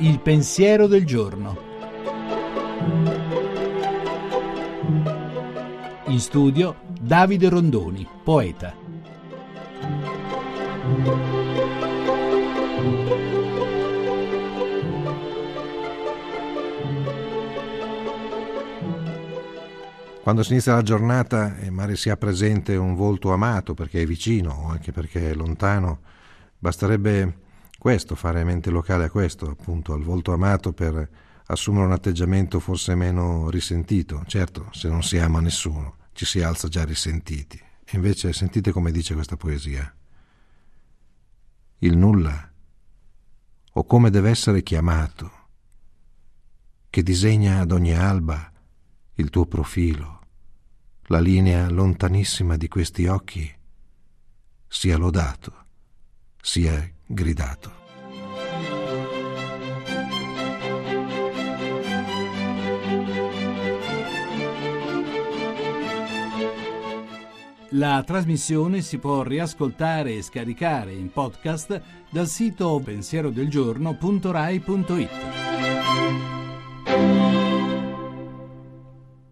Il pensiero del giorno. In studio Davide Rondoni, poeta. Quando si inizia la giornata e magari si ha presente un volto amato perché è vicino o anche perché è lontano, basterebbe questo, fare mente locale a questo, appunto, al volto amato, per assumere un atteggiamento forse meno risentito. Certo, se non si ama nessuno, ci si alza già risentiti. E invece sentite come dice questa poesia. Il nulla, o come deve essere chiamato, che disegna ad ogni alba il tuo profilo, la linea lontanissima di questi occhi, sia lodato, sia gridato. La trasmissione si può riascoltare e scaricare in podcast dal sito pensierodelgiorno.rai.it.